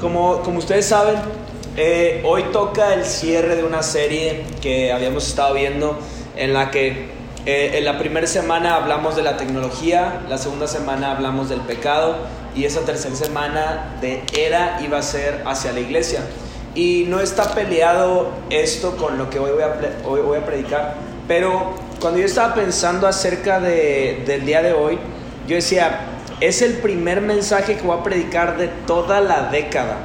Como ustedes saben, hoy toca el cierre de una serie que habíamos estado viendo, en la que en la primera semana hablamos de la tecnología, la segunda semana hablamos del pecado, y esa tercera semana de era iba a ser hacia la iglesia. Y no está peleado esto con lo que hoy voy a predicar, pero cuando yo estaba pensando acerca del día de hoy, yo decía, es el primer mensaje que voy a predicar de toda la década.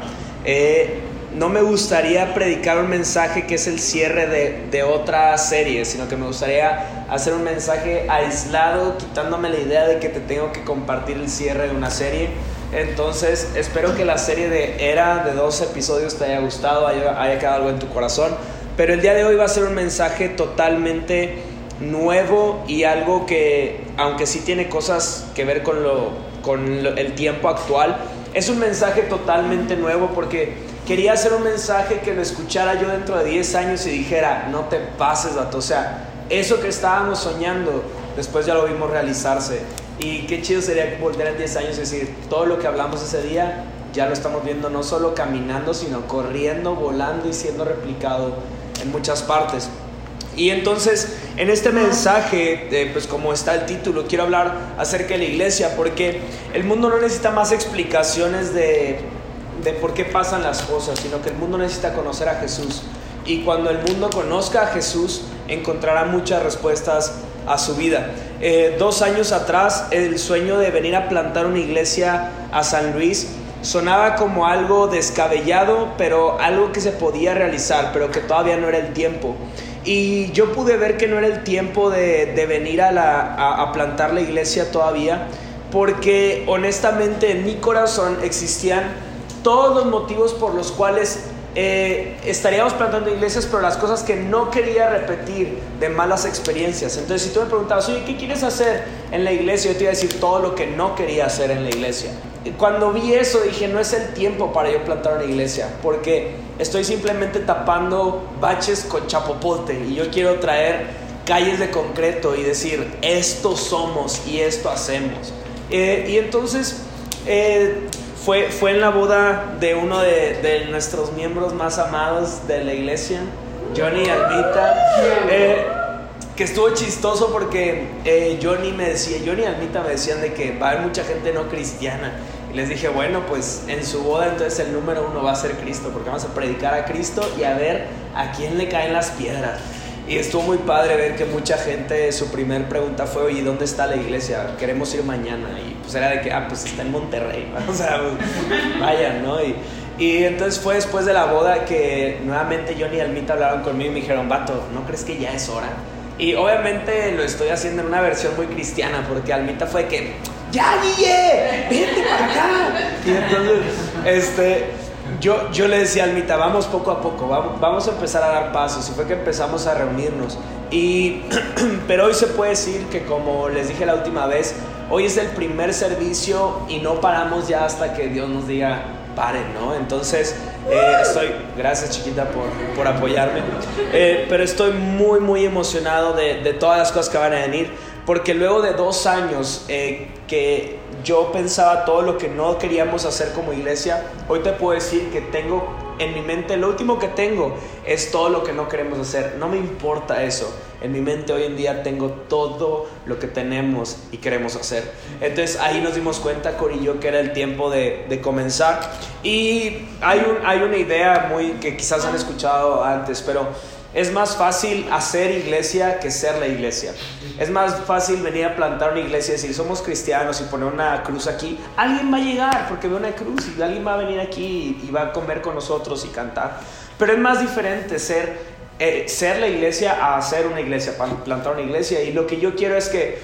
No me gustaría predicar un mensaje que es el cierre de otra serie, sino que me gustaría hacer un mensaje aislado, quitándome la idea de que te tengo que compartir el cierre de una serie. Entonces, espero que la serie de Era de 12 episodios te haya gustado, haya quedado algo en tu corazón. Pero el día de hoy va a ser un mensaje totalmente nuevo y algo que, aunque sí tiene cosas que ver con el tiempo actual, es un mensaje totalmente nuevo, porque quería hacer un mensaje que lo escuchara yo dentro de 10 años y dijera, no te pases, vato. O sea, eso que estábamos soñando, después ya lo vimos realizarse. Y qué chido sería volver en 10 años y decir, todo lo que hablamos ese día, ya lo estamos viendo no solo caminando, sino corriendo, volando y siendo replicado en muchas partes. Y entonces, en este mensaje, pues como está el título, quiero hablar acerca de la iglesia, porque el mundo no necesita más explicaciones de por qué pasan las cosas, sino que el mundo necesita conocer a Jesús. Y cuando el mundo conozca a Jesús, encontrará muchas respuestas a su vida. 2 años atrás, el sueño de venir a plantar una iglesia a San Luis sonaba como algo descabellado, pero algo que se podía realizar, pero que todavía no era el tiempo. Y yo pude ver que no era el tiempo de venir a plantar la iglesia todavía, porque honestamente en mi corazón existían todos los motivos por los cuales estaríamos plantando iglesias, pero las cosas que no quería repetir de malas experiencias. Entonces, si tú me preguntabas, oye, ¿qué quieres hacer en la iglesia?, yo te iba a decir todo lo que no quería hacer en la iglesia. Y cuando vi eso dije, no es el tiempo para yo plantar una iglesia, porque estoy simplemente tapando baches con chapopote, y yo quiero traer calles de concreto y decir, esto somos y esto hacemos. Y entonces Fue en la boda de uno de nuestros miembros más amados de la iglesia, Johnny Almita, que estuvo chistoso porque Johnny Almita me decían de que va a haber mucha gente no cristiana. Y les dije, bueno, pues en su boda entonces el número uno va a ser Cristo, porque vamos a predicar a Cristo y a ver a quién le caen las piedras. Y estuvo muy padre ver que mucha gente, su primer pregunta fue, oye, ¿dónde está la iglesia? Queremos ir mañana. Y pues era de que, pues está en Monterrey, ¿no? O sea, pues, vayan, ¿no? Y entonces fue después de la boda que nuevamente Johnny y Almita hablaron conmigo y me dijeron, vato, ¿no crees que ya es hora? Y obviamente lo estoy haciendo en una versión muy cristiana, porque Almita fue de que, ¡ya, Guille! ¡Vente para acá! Y entonces, Yo le decía a Almita, vamos poco a poco, vamos a empezar a dar pasos. Y fue que empezamos a reunirnos. Pero hoy se puede decir que, como les dije la última vez, hoy es el primer servicio y no paramos ya hasta que Dios nos diga, paren, ¿no? Entonces, gracias, chiquita, por apoyarme. Pero estoy muy, muy emocionado de todas las cosas que van a venir. Porque luego de 2 años que yo pensaba todo lo que no queríamos hacer como iglesia, hoy te puedo decir que tengo en mi mente, lo último que tengo es todo lo que no queremos hacer. No me importa eso. En mi mente hoy en día tengo todo lo que tenemos y queremos hacer. Entonces ahí nos dimos cuenta, Corillo, que era el tiempo de comenzar. Y hay una idea que quizás han escuchado antes, pero es más fácil hacer iglesia que ser la iglesia. Es más fácil venir a plantar una iglesia y decir, somos cristianos, y poner una cruz aquí. Alguien va a llegar porque ve una cruz, y alguien va a venir aquí y va a comer con nosotros y cantar. Pero es más diferente ser la iglesia a hacer una iglesia, plantar una iglesia. Y lo que yo quiero es que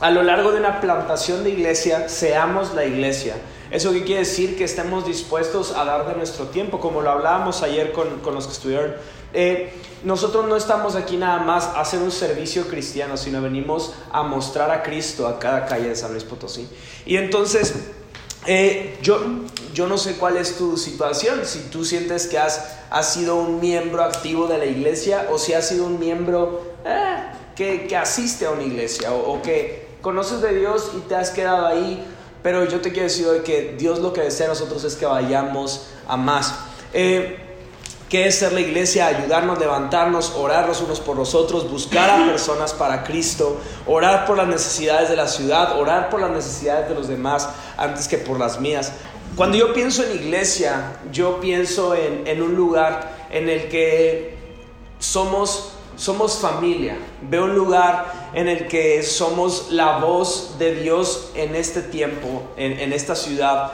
a lo largo de una plantación de iglesia seamos la iglesia. Eso que quiere decir que estemos dispuestos a dar de nuestro tiempo, como lo hablábamos ayer con los que estuvieron. Nosotros no estamos aquí nada más a hacer un servicio cristiano, sino venimos a mostrar a Cristo a cada calle de San Luis Potosí. Y entonces, yo no sé cuál es tu situación, si tú sientes que has sido un miembro activo de la iglesia, o si has sido un miembro que asiste a una iglesia, o que conoces de Dios y te has quedado ahí. Pero yo te quiero decir hoy que Dios lo que desea a nosotros es que vayamos a más. ¿Qué es ser la iglesia? Ayudarnos, levantarnos, orar los unos por los otros, buscar a personas para Cristo, orar por las necesidades de la ciudad, orar por las necesidades de los demás antes que por las mías. Cuando yo pienso en iglesia, yo pienso en un lugar en el que somos familia. Veo un lugar en el que somos la voz de Dios en este tiempo, en esta ciudad.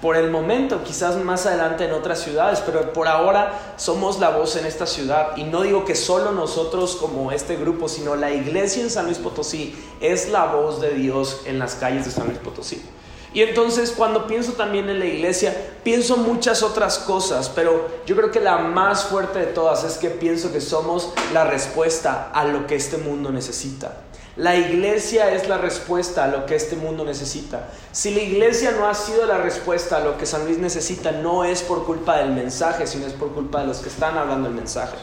Por el momento, quizás más adelante en otras ciudades, pero por ahora somos la voz en esta ciudad. Y no digo que solo nosotros como este grupo, sino la iglesia en San Luis Potosí es la voz de Dios en las calles de San Luis Potosí. Y entonces cuando pienso también en la iglesia, pienso muchas otras cosas, pero yo creo que la más fuerte de todas es que pienso que somos la respuesta a lo que este mundo necesita. La iglesia es la respuesta a lo que este mundo necesita. Si la iglesia no ha sido la respuesta a lo que San Luis necesita, no es por culpa del mensaje, sino es por culpa de los que están hablando el mensaje.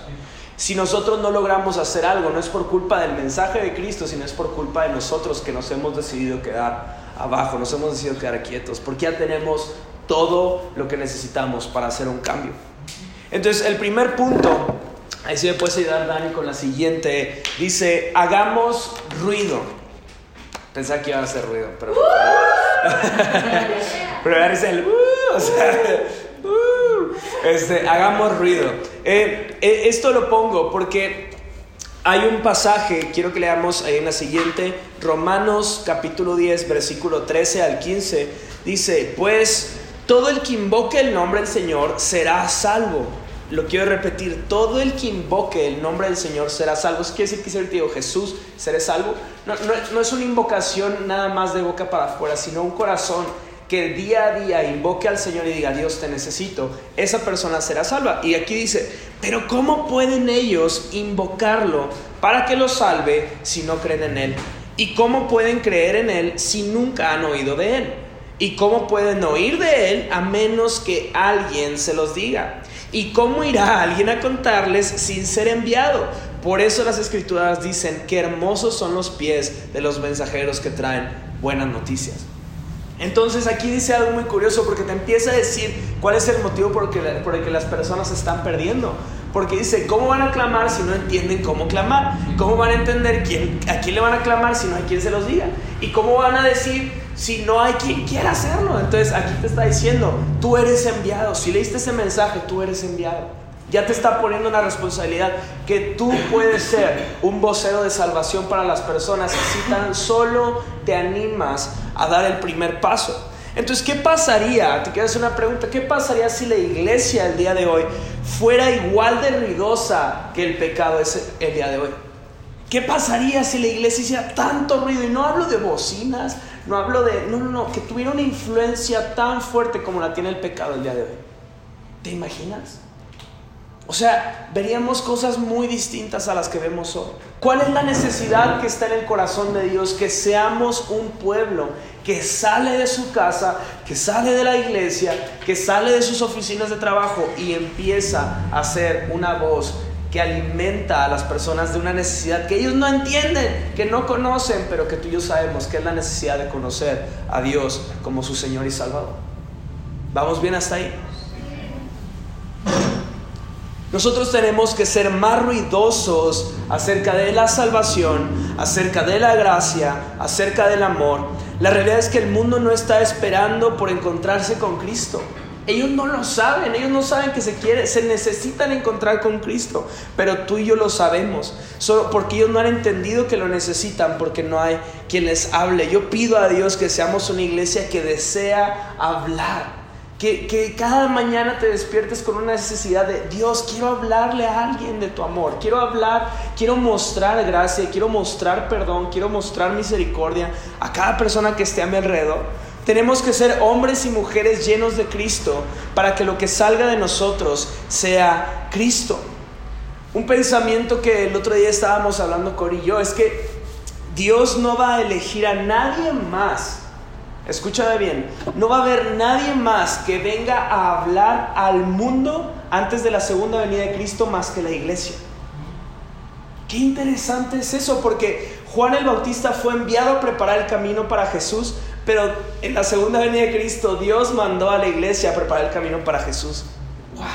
Si nosotros no logramos hacer algo, no es por culpa del mensaje de Cristo, sino es por culpa de nosotros que nos hemos decidido quedar abajo, nos hemos decidido quedar quietos, porque ya tenemos todo lo que necesitamos para hacer un cambio. Entonces, el primer punto, ahí sí me puedes ayudar, Dani, con la siguiente, dice: hagamos ruido. Pensaba que iba a hacer ruido, pero pero es el hagamos ruido. Esto lo pongo porque hay un pasaje, quiero que leamos en la siguiente, Romanos capítulo 10, versículo 13 al 15, dice: pues todo el que invoque el nombre del Señor será salvo. Lo quiero repetir, todo el que invoque el nombre del Señor será salvo. Eso quiere decir que si te digo Jesús, seré salvo. No es una invocación nada más de boca para afuera, sino un corazón que día a día invoque al Señor y diga: Dios, te necesito. Esa persona será salva. Y aquí dice: pero ¿cómo pueden ellos invocarlo para que los salve si no creen en Él? ¿Y cómo pueden creer en Él si nunca han oído de Él? ¿Y cómo pueden oír de Él a menos que alguien se los diga? ¿Y cómo irá alguien a contarles sin ser enviado? Por eso las Escrituras dicen: qué hermosos son los pies de los mensajeros que traen buenas noticias. Entonces aquí dice algo muy curioso, porque te empieza a decir cuál es el motivo por el que las personas se están perdiendo. Porque dice: ¿cómo van a clamar si no entienden cómo clamar? ¿Cómo van a entender a quién le van a clamar si no hay quien se los diga? ¿Y cómo van a decir si no hay quien quiera hacerlo? Entonces aquí te está diciendo: tú eres enviado. Si leíste ese mensaje, tú eres enviado. Ya te está poniendo una responsabilidad, que tú puedes ser un vocero de salvación para las personas si tan solo te animas a dar el primer paso. Entonces, ¿qué pasaría? Te quiero hacer una pregunta. ¿Qué pasaría si la iglesia el día de hoy fuera igual de ruidosa que el pecado es el día de hoy? ¿Qué pasaría si la iglesia hiciera tanto ruido? Y no hablo de bocinas, no hablo de... No, que tuviera una influencia tan fuerte como la tiene el pecado el día de hoy. ¿Te imaginas? O sea, veríamos cosas muy distintas a las que vemos hoy. ¿Cuál es la necesidad que está en el corazón de Dios? Que seamos un pueblo que sale de su casa, que sale de la iglesia, que sale de sus oficinas de trabajo y empieza a ser una voz que alimenta a las personas de una necesidad que ellos no entienden, que no conocen, pero que tú y yo sabemos que es la necesidad de conocer a Dios como su Señor y Salvador. ¿Vamos bien hasta ahí? Nosotros tenemos que ser más ruidosos acerca de la salvación, acerca de la gracia, acerca del amor. La realidad es que el mundo no está esperando por encontrarse con Cristo. Ellos no lo saben, ellos no saben que se necesitan encontrar con Cristo, pero tú y yo lo sabemos, solo porque ellos no han entendido que lo necesitan, porque no hay quien les hable. Yo pido a Dios que seamos una iglesia que desea hablar. Que cada mañana te despiertes con una necesidad de: Dios, quiero hablarle a alguien de tu amor, quiero hablar, quiero mostrar gracia, quiero mostrar perdón, quiero mostrar misericordia a cada persona que esté a mi alrededor. Tenemos que ser hombres y mujeres llenos de Cristo para que lo que salga de nosotros sea Cristo. Un pensamiento que el otro día estábamos hablando Cori y yo es que Dios no va a elegir a nadie más. Escúchame bien, no va a haber nadie más que venga a hablar al mundo antes de la segunda venida de Cristo más que la iglesia. Qué interesante es eso, porque Juan el Bautista fue enviado a preparar el camino para Jesús, Pero en la segunda venida de Cristo, Dios mandó a la iglesia a preparar el camino para Jesús. ¡Wow!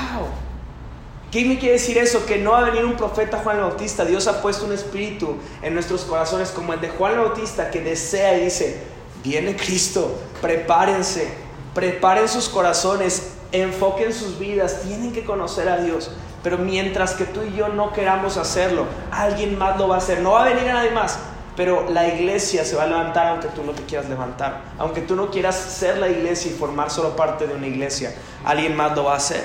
¿Qué me quiere decir eso? Que no va a venir un profeta Juan el Bautista. Dios ha puesto un espíritu en nuestros corazones como el de Juan el Bautista, que desea y dice: viene Cristo, prepárense, preparen sus corazones, enfoquen sus vidas, tienen que conocer a Dios. Pero mientras que tú y yo no queramos hacerlo, alguien más lo va a hacer. No va a venir a nadie más, pero la iglesia se va a levantar aunque tú no te quieras levantar. Aunque tú no quieras ser la iglesia y formar solo parte de una iglesia, alguien más lo va a hacer.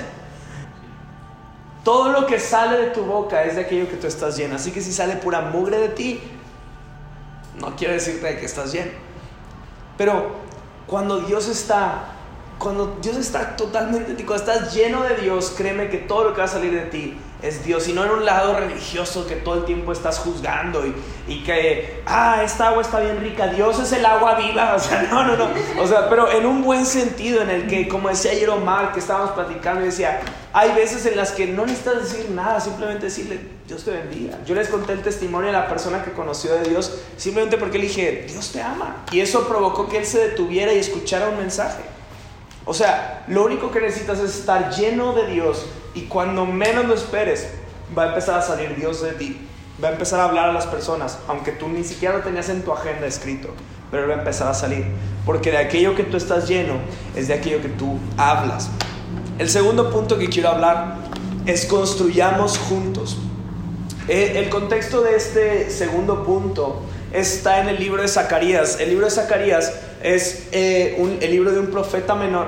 Todo lo que sale de tu boca es de aquello que tú estás lleno. Así que si sale pura mugre de ti, no quiero decirte que estás lleno. Pero cuando Dios está totalmente en ti, cuando estás lleno de Dios, créeme que todo lo que va a salir de ti es Dios, y no en un lado religioso que todo el tiempo estás juzgando y que, esta agua está bien rica, Dios es el agua viva, o sea, no, o sea, pero en un buen sentido en el que, como decía ayer Omar, que estábamos platicando, y decía, hay veces en las que no necesitas decir nada, simplemente decirle, Dios te bendiga. Yo les conté el testimonio de la persona que conoció de Dios, simplemente porque le dije, Dios te ama, y eso provocó que él se detuviera y escuchara un mensaje. O sea, lo único que necesitas es estar lleno de Dios, y cuando menos lo esperes, va a empezar a salir Dios de ti. Va a empezar a hablar a las personas, aunque tú ni siquiera lo tenías en tu agenda escrito, pero va a empezar a salir, porque de aquello que tú estás lleno es de aquello que tú hablas. El segundo punto que quiero hablar es: construyamos juntos. El contexto de este segundo punto está en el libro de Zacarías. El libro de Zacarías es el libro de un profeta menor.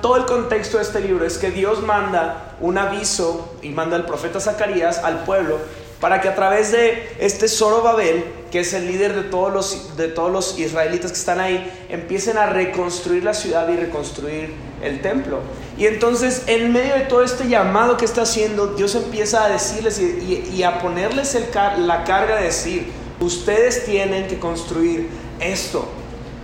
Todo el contexto de este libro es que Dios manda un aviso y manda al profeta Zacarías al pueblo para que a través de este Zorobabel, que es el líder de todos los israelitas que están ahí, empiecen a reconstruir la ciudad y reconstruir el templo. Y entonces, en medio de todo este llamado que está haciendo, Dios empieza a decirles y a ponerles la carga de decir: ustedes tienen que construir esto.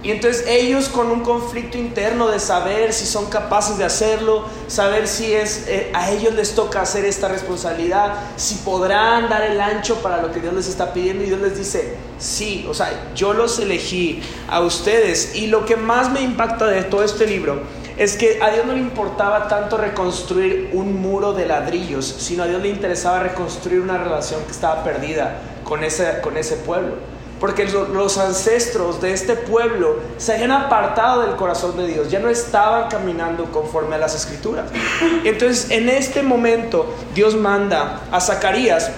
Y entonces ellos, con un conflicto interno de saber si son capaces de hacerlo, saber si a ellos les toca hacer esta responsabilidad, si podrán dar el ancho para lo que Dios les está pidiendo. Y Dios les dice: sí, o sea, yo los elegí a ustedes. Y lo que más me impacta de todo este libro es que a Dios no le importaba tanto reconstruir un muro de ladrillos, sino a Dios le interesaba reconstruir una relación que estaba perdida con ese pueblo. Porque los ancestros de este pueblo se habían apartado del corazón de Dios, ya no estaban caminando conforme a las escrituras. Entonces, en este momento, Dios manda a Zacarías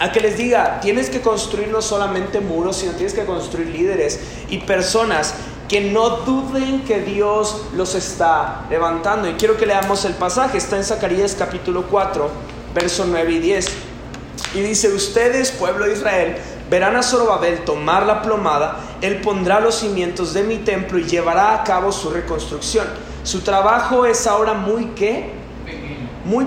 a que les diga: tienes que construir no solamente muros, sino tienes que construir líderes y personas que no duden que Dios los está levantando. Y quiero que leamos el pasaje. Está en Zacarías capítulo 4, versos 9 y 10. Y dice: ustedes, pueblo de Israel, verán a Zorobabel tomar la plomada. Él pondrá los cimientos de mi templo y llevará a cabo su reconstrucción. Su trabajo es ahora muy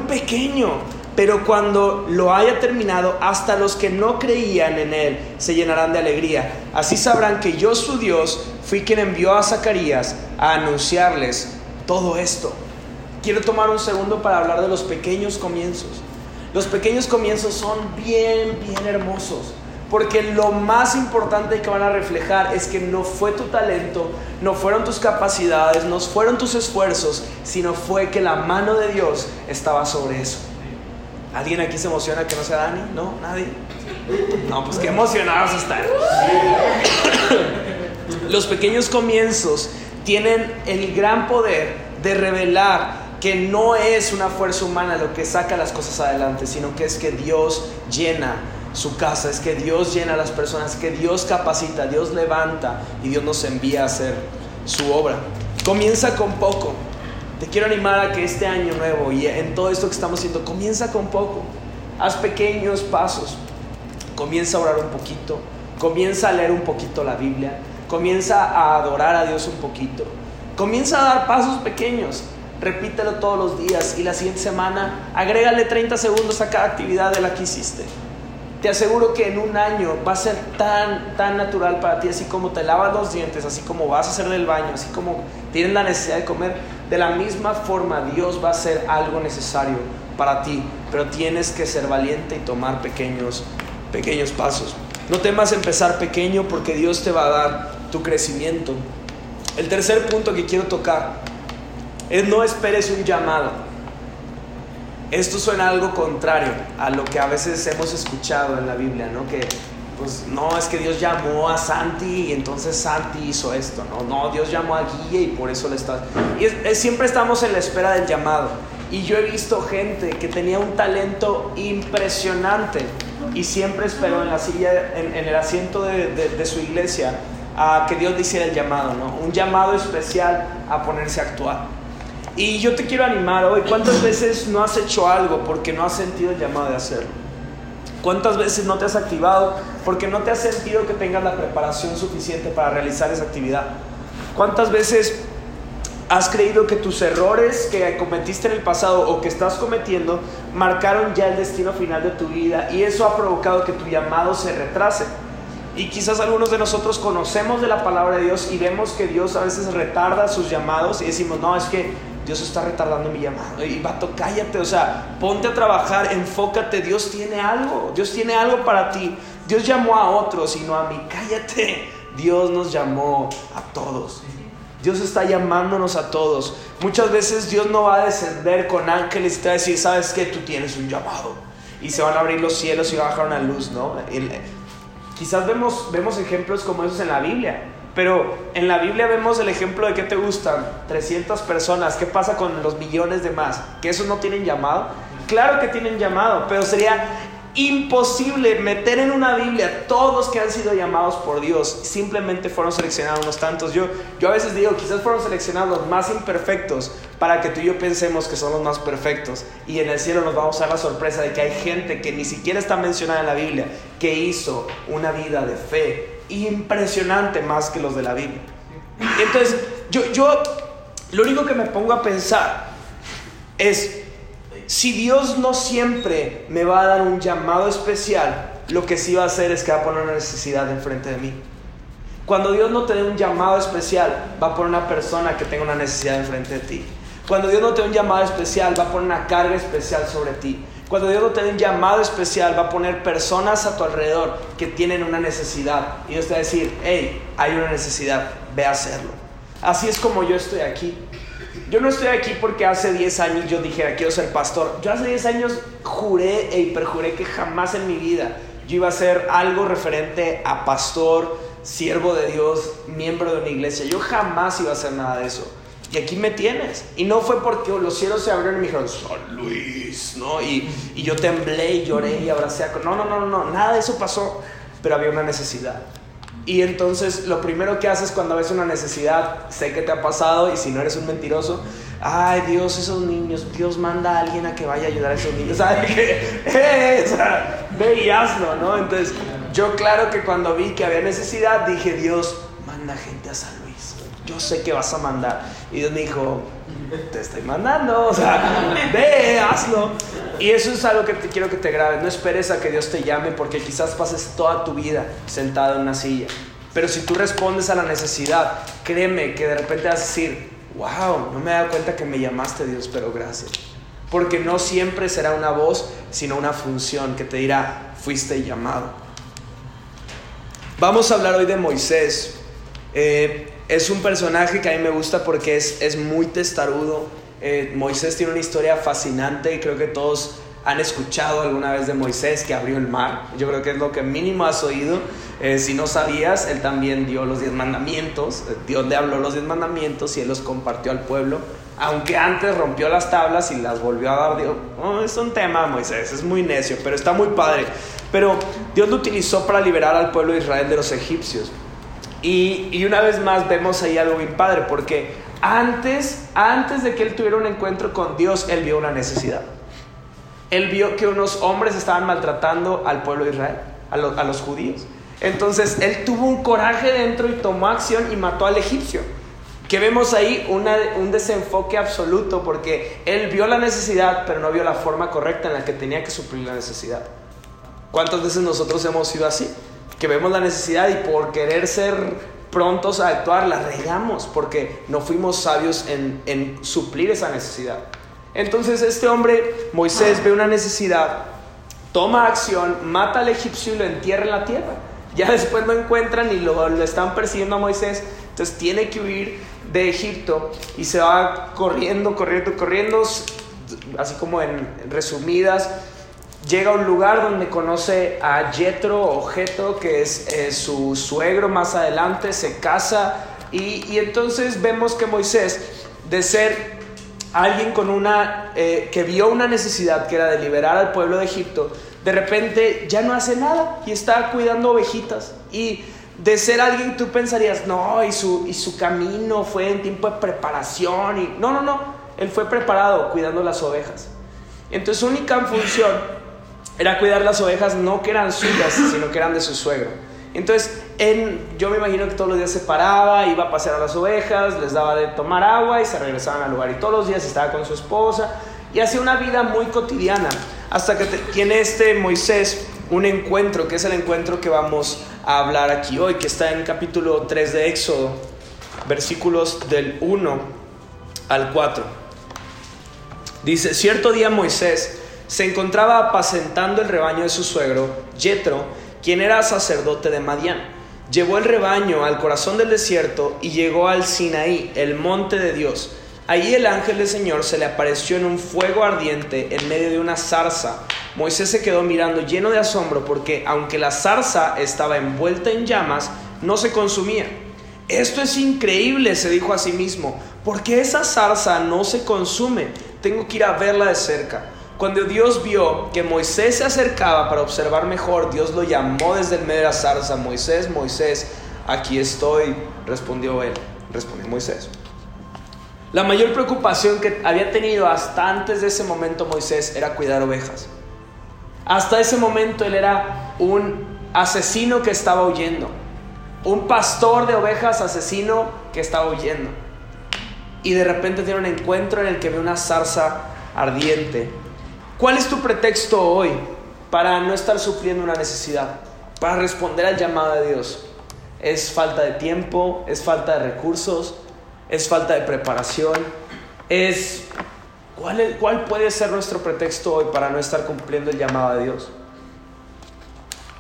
pequeño, pero cuando lo haya terminado, hasta los que no creían en él se llenarán de alegría. Así sabrán que yo, su Dios, fui quien envió a Zacarías a anunciarles todo esto. Quiero tomar un segundo para hablar de los pequeños comienzos. Los pequeños comienzos son bien hermosos, porque lo más importante que van a reflejar es que no fue tu talento, no fueron tus capacidades, no fueron tus esfuerzos, sino fue que la mano de Dios estaba sobre eso. ¿Alguien aquí se emociona que no sea Dani? ¿No? ¿Nadie? No, pues qué emocionados están. Los pequeños comienzos tienen el gran poder de revelar que no es una fuerza humana lo que saca las cosas adelante, sino que es que Dios llena su casa, es que Dios llena a las personas, es que Dios capacita, Dios levanta y Dios nos envía a hacer su obra. Comienza con poco. Te quiero animar a que este año nuevo y en todo esto que estamos haciendo, comienza con poco. Haz pequeños pasos. Comienza a orar un poquito, comienza a leer un poquito la Biblia, comienza a adorar a Dios un poquito, comienza a dar pasos pequeños. Repítelo todos los días, y la siguiente semana agrégale 30 segundos a cada actividad de la que hiciste. Te aseguro que en un año va a ser tan natural para ti, así como te lavas los dientes, así como vas a hacer del baño, así como tienes la necesidad de comer. De la misma forma, Dios va a hacer algo necesario para ti, pero tienes que ser valiente y tomar pequeños pasos. No temas empezar pequeño, porque Dios te va a dar tu crecimiento. El tercer punto que quiero tocar es: no esperes un llamado. Esto suena algo contrario a lo que a veces hemos escuchado en la Biblia, ¿no? Que pues no, es que Dios llamó a Santi y entonces Santi hizo esto, ¿no? No, Dios llamó a Guille y por eso le está... Y siempre estamos en la espera del llamado. Y yo he visto gente que tenía un talento impresionante y siempre esperó en la silla, en el asiento de su iglesia, a que Dios le hiciera el llamado, ¿no? Un llamado especial a ponerse a actuar. Y yo te quiero animar hoy. ¿Cuántas veces no has hecho algo porque no has sentido el llamado de hacerlo? ¿Cuántas veces no te has activado porque no te has sentido que tengas la preparación suficiente para realizar esa actividad? ¿Cuántas veces has creído que tus errores que cometiste en el pasado o que estás cometiendo marcaron ya el destino final de tu vida, y eso ha provocado que tu llamado se retrase? Y quizás algunos de nosotros conocemos de la palabra de Dios y vemos que Dios a veces retarda sus llamados y decimos: no, es que Dios está retardando mi llamado. Y vato, cállate, o sea, ponte a trabajar, enfócate, Dios tiene algo para ti. Dios llamó a otros y no a mí, cállate. Dios nos llamó a todos. Dios está llamándonos a todos. Muchas veces Dios no va a descender con ángeles y te va a decir: ¿sabes qué? Tú tienes un llamado. Y se van a abrir los cielos y va a bajar una luz, ¿no? Quizás vemos ejemplos como esos en la Biblia. Pero en la Biblia vemos el ejemplo de que te gustan 300 personas. ¿Qué pasa con los millones de más? ¿Que esos no tienen llamado? Claro que tienen llamado, pero sería imposible meter en una Biblia todos que han sido llamados por Dios. Simplemente fueron seleccionados unos tantos. Yo a veces digo, quizás fueron seleccionados los más imperfectos para que tú y yo pensemos que son los más perfectos. Y en el cielo nos vamos a dar la sorpresa de que hay gente que ni siquiera está mencionada en la Biblia que hizo una vida de fe impresionante, más que los de la Biblia. Entonces, yo lo único que me pongo a pensar es: si Dios no siempre me va a dar un llamado especial, lo que sí va a hacer es que va a poner una necesidad enfrente de mí. Cuando Dios no te dé un llamado especial, va a poner una persona que tenga una necesidad enfrente de ti. Cuando Dios no te dé un llamado especial, va a poner una carga especial sobre ti. Cuando Dios no te dé un llamado especial, va a poner personas a tu alrededor que tienen una necesidad. Y Dios te va a decir: hey, hay una necesidad, ve a hacerlo. Así es como yo estoy aquí. Yo no estoy aquí porque hace 10 años yo dijera: quiero ser pastor. Yo hace 10 años juré e hiperjuré que jamás en mi vida yo iba a ser algo referente a pastor, siervo de Dios, miembro de una iglesia. Yo jamás iba a hacer nada de eso. Y aquí me tienes. Y no fue porque los cielos se abrieron y me dijeron: San Luis, ¿no? Y yo temblé y lloré y abracé a... No, nada de eso pasó. Pero había una necesidad. Y entonces lo primero que haces cuando ves una necesidad, sé que te ha pasado, y si no eres un mentiroso: ay, Dios, esos niños, Dios manda a alguien a que vaya a ayudar a esos niños. ¿Sabes qué? Ve y hazlo, ¿no? Entonces yo, claro que cuando vi que había necesidad, dije: Dios, manda gente a San Luis. Yo sé que vas a mandar. Y Dios me dijo: te estoy mandando, o sea, ve, hazlo. Y eso es algo que te quiero que te grabes. No esperes a que Dios te llame, porque quizás pases toda tu vida sentado en una silla. Pero si tú respondes a la necesidad, créeme que de repente vas a decir: wow, no me he dado cuenta que me llamaste, Dios, pero gracias. Porque no siempre será una voz, sino una función que te dirá: fuiste llamado. Vamos a hablar hoy de Moisés. Es un personaje que a mí me gusta porque es muy testarudo. Moisés tiene una historia fascinante y creo que todos han escuchado alguna vez de Moisés, que abrió el mar. Yo creo que es lo que mínimo has oído. Si no sabías, él también dio los 10 mandamientos. Dios le habló los 10 mandamientos y él los compartió al pueblo. Aunque antes rompió las tablas y las volvió a dar. Digo, oh, es un tema, Moisés, es muy necio, pero está muy padre. Pero Dios lo utilizó para liberar al pueblo de Israel de los egipcios. Y una vez más vemos ahí algo bien padre, porque antes de que él tuviera un encuentro con Dios, él vio una necesidad. Él vio que unos hombres estaban maltratando al pueblo de Israel, a los judíos. Entonces él tuvo un coraje dentro y tomó acción y mató al egipcio. Que vemos ahí un desenfoque absoluto, porque él vio la necesidad, pero no vio la forma correcta en la que tenía que suplir la necesidad. ¿Cuántas veces nosotros hemos sido así? Que vemos la necesidad y por querer ser prontos a actuar, la regamos, porque no fuimos sabios en suplir esa necesidad. Entonces este hombre, Moisés, ve una necesidad, toma acción, mata al egipcio y lo entierra en la tierra. Ya después no encuentran y lo están persiguiendo a Moisés. Entonces tiene que huir de Egipto y se va corriendo, así como en resumidas. Llega a un lugar donde conoce a Jetro o Jetro, que es su suegro más adelante, se casa y entonces vemos que Moisés, de ser alguien con que vio una necesidad que era de liberar al pueblo de Egipto, de repente ya no hace nada y está cuidando ovejitas. Y de ser alguien tú pensarías, no, y su camino fue en tiempo de preparación y no, él fue preparado cuidando las ovejas. Entonces su única función era cuidar las ovejas, no que eran suyas, sino que eran de su suegro. Entonces yo me imagino que todos los días se paraba, iba a pasear a las ovejas, les daba de tomar agua y se regresaban al lugar, y todos los días estaba con su esposa y hacía una vida muy cotidiana, hasta que tiene Moisés un encuentro, que es el encuentro que vamos a hablar aquí hoy, que está en capítulo 3 de Éxodo, versículos del 1 al 4. Dice: cierto día Moisés se encontraba apacentando el rebaño de su suegro Jetro, quien era sacerdote de Madian. Llevó el rebaño al corazón del desierto y llegó al Sinaí, el monte de Dios. Allí el ángel del Señor se le apareció en un fuego ardiente en medio de una zarza. Moisés se quedó mirando lleno de asombro, porque aunque la zarza estaba envuelta en llamas, no se consumía. Esto es increíble, se dijo a sí mismo, porque esa zarza no se consume. Tengo que ir a verla de cerca. Cuando Dios vio que Moisés se acercaba para observar mejor, Dios lo llamó desde el medio de la zarza: Moisés, Moisés, aquí estoy, respondió Moisés. La mayor preocupación que había tenido hasta antes de ese momento Moisés era cuidar ovejas. Hasta ese momento él era un asesino que estaba huyendo, un pastor de ovejas asesino que estaba huyendo. Y de repente tiene un encuentro en el que ve una zarza ardiente. ¿Cuál es tu pretexto hoy para no estar sufriendo una necesidad, para responder al llamado de Dios? ¿Es falta de tiempo? ¿Es falta de recursos? ¿Es falta de preparación? ¿Cuál puede ser nuestro pretexto hoy para no estar cumpliendo el llamado de Dios?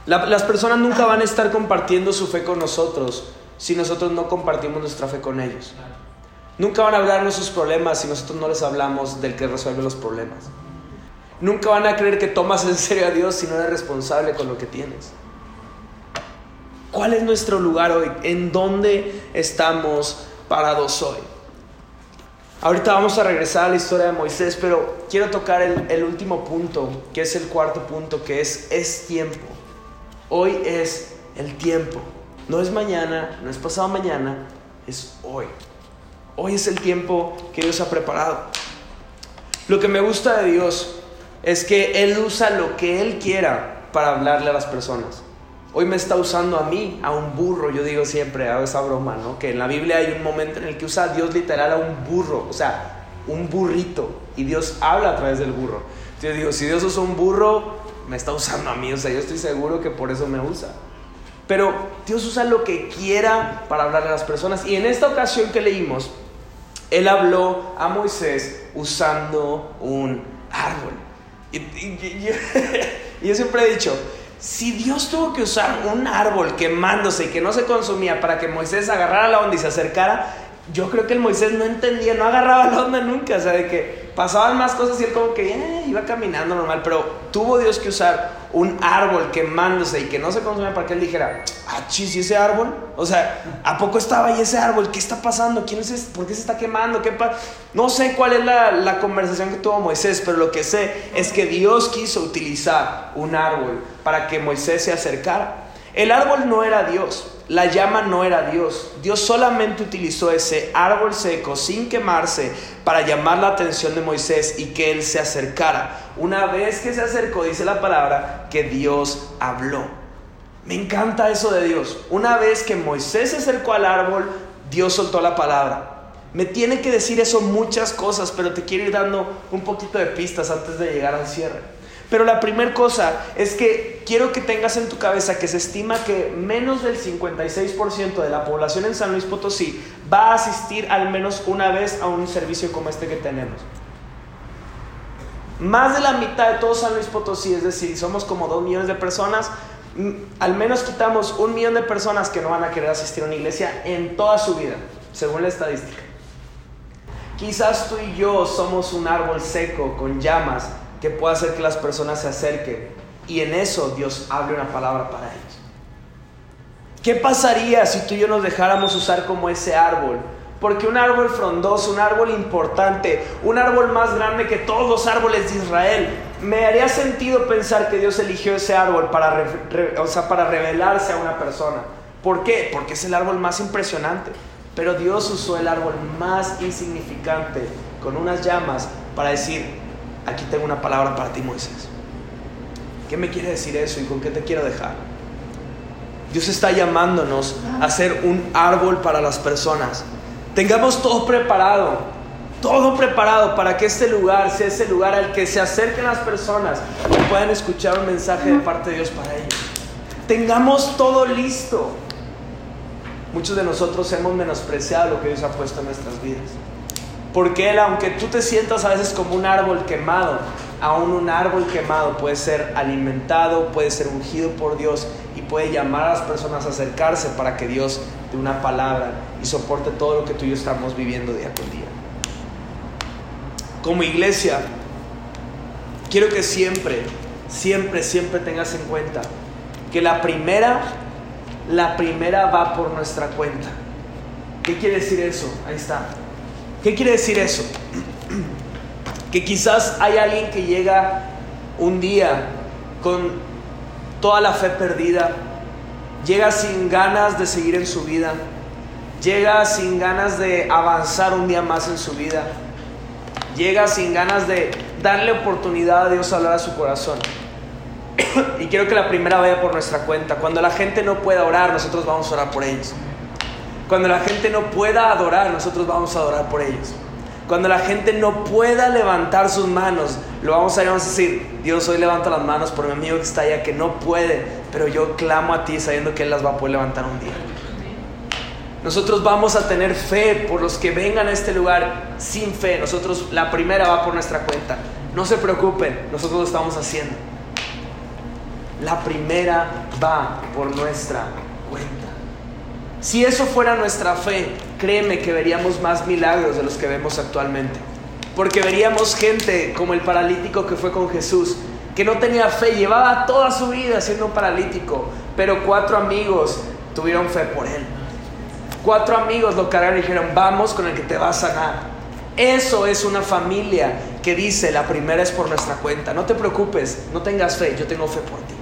Las personas nunca van a estar compartiendo su fe con nosotros si nosotros no compartimos nuestra fe con ellos. Nunca van a hablarnos sus problemas si nosotros no les hablamos del que resuelve los problemas. Nunca van a creer que tomas en serio a Dios si no eres responsable con lo que tienes. ¿Cuál es nuestro lugar hoy? ¿En dónde estamos parados hoy? Ahorita vamos a regresar a la historia de Moisés, pero quiero tocar el último punto, que es el cuarto punto, que es tiempo. Hoy es el tiempo. No es mañana, no es pasado mañana, es hoy. Hoy es el tiempo que Dios ha preparado. Lo que me gusta de Dios es que Él usa lo que Él quiera para hablarle a las personas. Hoy me está usando a mí, a un burro. Yo digo siempre, hago esa broma, ¿no?, que en la Biblia hay un momento en el que usa a Dios literal a un burro, o sea, un burrito, y Dios habla a través del burro. Entonces yo digo, si Dios usa un burro, me está usando a mí, o sea, yo estoy seguro que por eso me usa. Pero Dios usa lo que quiera para hablarle a las personas. Y en esta ocasión que leímos, Él habló a Moisés usando un árbol. Yo siempre he dicho, si Dios tuvo que usar un árbol quemándose y que no se consumía para que Moisés agarrara la onda y se acercara, yo creo que el Moisés no entendía, no agarraba la onda nunca, o sea, de que pasaban más cosas y él como que iba caminando normal, pero tuvo Dios que usar un árbol quemándose y que no se consumía para que él dijera, ah, chis, ¿y ese árbol? O sea, ¿a poco estaba ahí ese árbol? ¿Qué está pasando? ¿Quién es este? ¿Por qué se está quemando? No sé cuál es la conversación que tuvo Moisés, pero lo que sé es que Dios quiso utilizar un árbol para que Moisés se acercara. El árbol no era Dios, la llama no era Dios. Dios solamente utilizó ese árbol seco sin quemarse para llamar la atención de Moisés y que él se acercara. Una vez que se acercó, dice la palabra, que Dios habló. Me encanta eso de Dios. Una vez que Moisés se acercó al árbol, Dios soltó la palabra. Me tiene que decir eso muchas cosas, pero te quiero ir dando un poquito de pistas antes de llegar al cierre. Pero la primera cosa es que quiero que tengas en tu cabeza que se estima que menos del 56% de la población en San Luis Potosí va a asistir al menos una vez a un servicio como este que tenemos. Más de la mitad de todo San Luis Potosí, es decir, somos como 2 millones de personas, al menos quitamos 1 millón de personas que no van a querer asistir a una iglesia en toda su vida, según la estadística. Quizás tú y yo somos un árbol seco con llamas que puede hacer que las personas se acerquen, y en eso Dios abre una palabra para ellos. ¿Qué pasaría si tú y yo nos dejáramos usar como ese árbol? Porque un árbol frondoso, un árbol importante, un árbol más grande que todos los árboles de Israel. Me haría sentido pensar que Dios eligió ese árbol para revelarse a una persona. ¿Por qué? Porque es el árbol más impresionante. Pero Dios usó el árbol más insignificante, con unas llamas, para decir: aquí tengo una palabra para ti, Moisés. ¿Qué me quiere decir eso y con qué te quiero dejar? Dios está llamándonos a ser un árbol para las personas. Tengamos todo preparado para que este lugar sea ese lugar al que se acerquen las personas y puedan escuchar un mensaje de parte de Dios para ellos. Tengamos todo listo. Muchos de nosotros hemos menospreciado lo que Dios ha puesto en nuestras vidas. Porque Él, aunque tú te sientas a veces como un árbol quemado, aún un árbol quemado puede ser alimentado, puede ser ungido por Dios y puede llamar a las personas a acercarse para que Dios dé una palabra y soporte todo lo que tú y yo estamos viviendo día con día. Como iglesia, quiero que siempre tengas en cuenta que la primera va por nuestra cuenta. ¿Qué quiere decir eso? Ahí está. ¿Qué quiere decir eso? Que quizás hay alguien que llega un día con toda la fe perdida, llega sin ganas de seguir en su vida, llega sin ganas de avanzar un día más en su vida, llega sin ganas de darle oportunidad a Dios a hablar a su corazón. Y quiero que la primera vaya por nuestra cuenta. Cuando la gente no pueda orar, nosotros vamos a orar por ellos. Cuando la gente no pueda adorar, nosotros vamos a adorar por ellos. Cuando la gente no pueda levantar sus manos, lo vamos a ir, vamos a decir: Dios, hoy levanta las manos por mi amigo que está allá, que no puede, pero yo clamo a ti sabiendo que Él las va a poder levantar un día. Nosotros vamos a tener fe por los que vengan a este lugar sin fe. Nosotros, la primera va por nuestra cuenta. No se preocupen, nosotros lo estamos haciendo. La primera va por nuestra cuenta. Si eso fuera nuestra fe, créeme que veríamos más milagros de los que vemos actualmente. Porque veríamos gente como el paralítico que fue con Jesús, que no tenía fe, llevaba toda su vida siendo un paralítico, pero 4 amigos tuvieron fe por él. 4 amigos lo cargaron y dijeron: vamos con el que te va a sanar. Eso es una familia que dice: la primera es por nuestra cuenta. No te preocupes, no tengas fe, yo tengo fe por ti.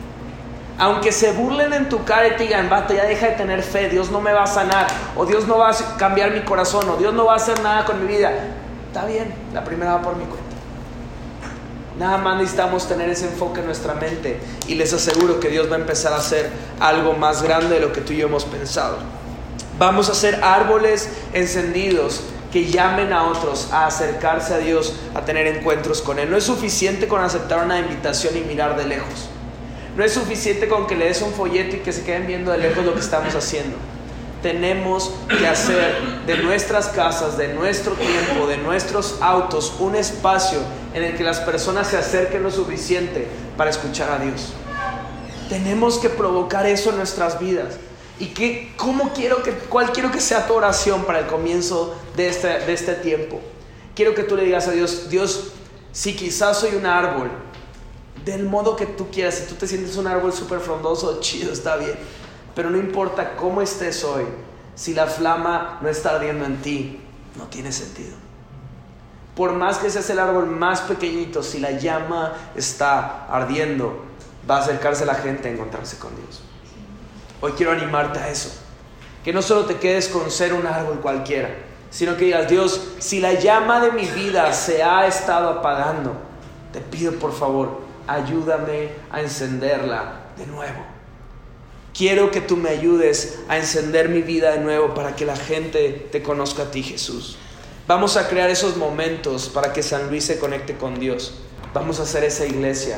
Aunque se burlen en tu cara y te digan: vato, ya deja de tener fe, Dios no me va a sanar, o Dios no va a cambiar mi corazón, o Dios no va a hacer nada con mi vida. Está bien, la primera va por mi cuenta. Nada más necesitamos tener ese enfoque en nuestra mente, y les aseguro que Dios va a empezar a hacer algo más grande de lo que tú y yo hemos pensado. Vamos a ser árboles encendidos que llamen a otros a acercarse a Dios, a tener encuentros con Él. No es suficiente con aceptar una invitación y mirar de lejos. No es suficiente con que le des un folleto y que se queden viendo de lejos lo que estamos haciendo. Tenemos que hacer de nuestras casas, de nuestro tiempo, de nuestros autos, un espacio en el que las personas se acerquen lo suficiente para escuchar a Dios. Tenemos que provocar eso en nuestras vidas. ¿Y cuál quiero que sea tu oración para el comienzo de este tiempo? Quiero que tú le digas a Dios: Dios, si quizás soy un árbol, del modo que tú quieras, si tú te sientes un árbol súper frondoso, chido, está bien, pero no importa cómo estés hoy, si la flama no está ardiendo en ti, no tiene sentido. Por más que seas el árbol más pequeñito, si la llama está ardiendo, va a acercarse la gente a encontrarse con Dios. Hoy quiero animarte a eso, que no solo te quedes con ser un árbol cualquiera, sino que digas: Dios, si la llama de mi vida se ha estado apagando, te pido por favor, ayúdame a encenderla de nuevo. Quiero que tú me ayudes a encender mi vida de nuevo para que la gente te conozca a ti, Jesús. Vamos a crear esos momentos para que San Luis se conecte con Dios. Vamos a hacer esa iglesia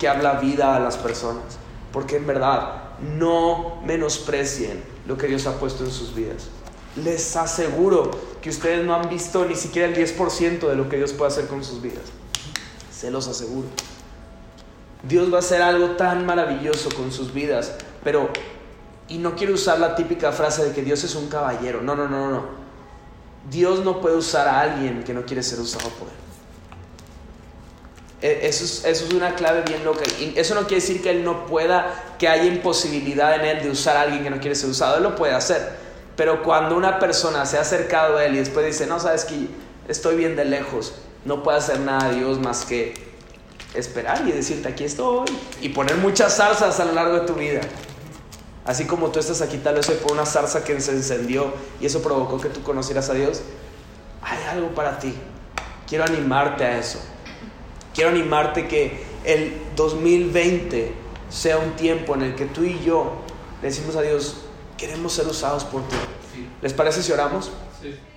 que habla vida a las personas, porque en verdad no menosprecien lo que Dios ha puesto en sus vidas. Les aseguro que ustedes no han visto ni siquiera el 10% de lo que Dios puede hacer con sus vidas. Se los aseguro. Dios va a hacer algo tan maravilloso con sus vidas, pero, y no quiero usar la típica frase de que Dios es un caballero, no, Dios no puede usar a alguien que no quiere ser usado por él. Eso es una clave bien loca, y eso no quiere decir que él no pueda, que haya imposibilidad en él de usar a alguien que no quiere ser usado, él lo puede hacer, pero cuando una persona se ha acercado a él y después dice, no, sabes que estoy bien de lejos, no puede hacer nada Dios más que esperar y decirte aquí estoy, y poner muchas zarzas a lo largo de tu vida, así como tú estás aquí tal vez hoy por una zarza que se encendió y eso provocó que tú conocieras a Dios. Hay algo para ti, quiero animarte a eso. Quiero animarte que el 2020 sea un tiempo en el que tú y yo le decimos a Dios, queremos ser usados por ti. Sí. ¿Les parece si oramos? Sí.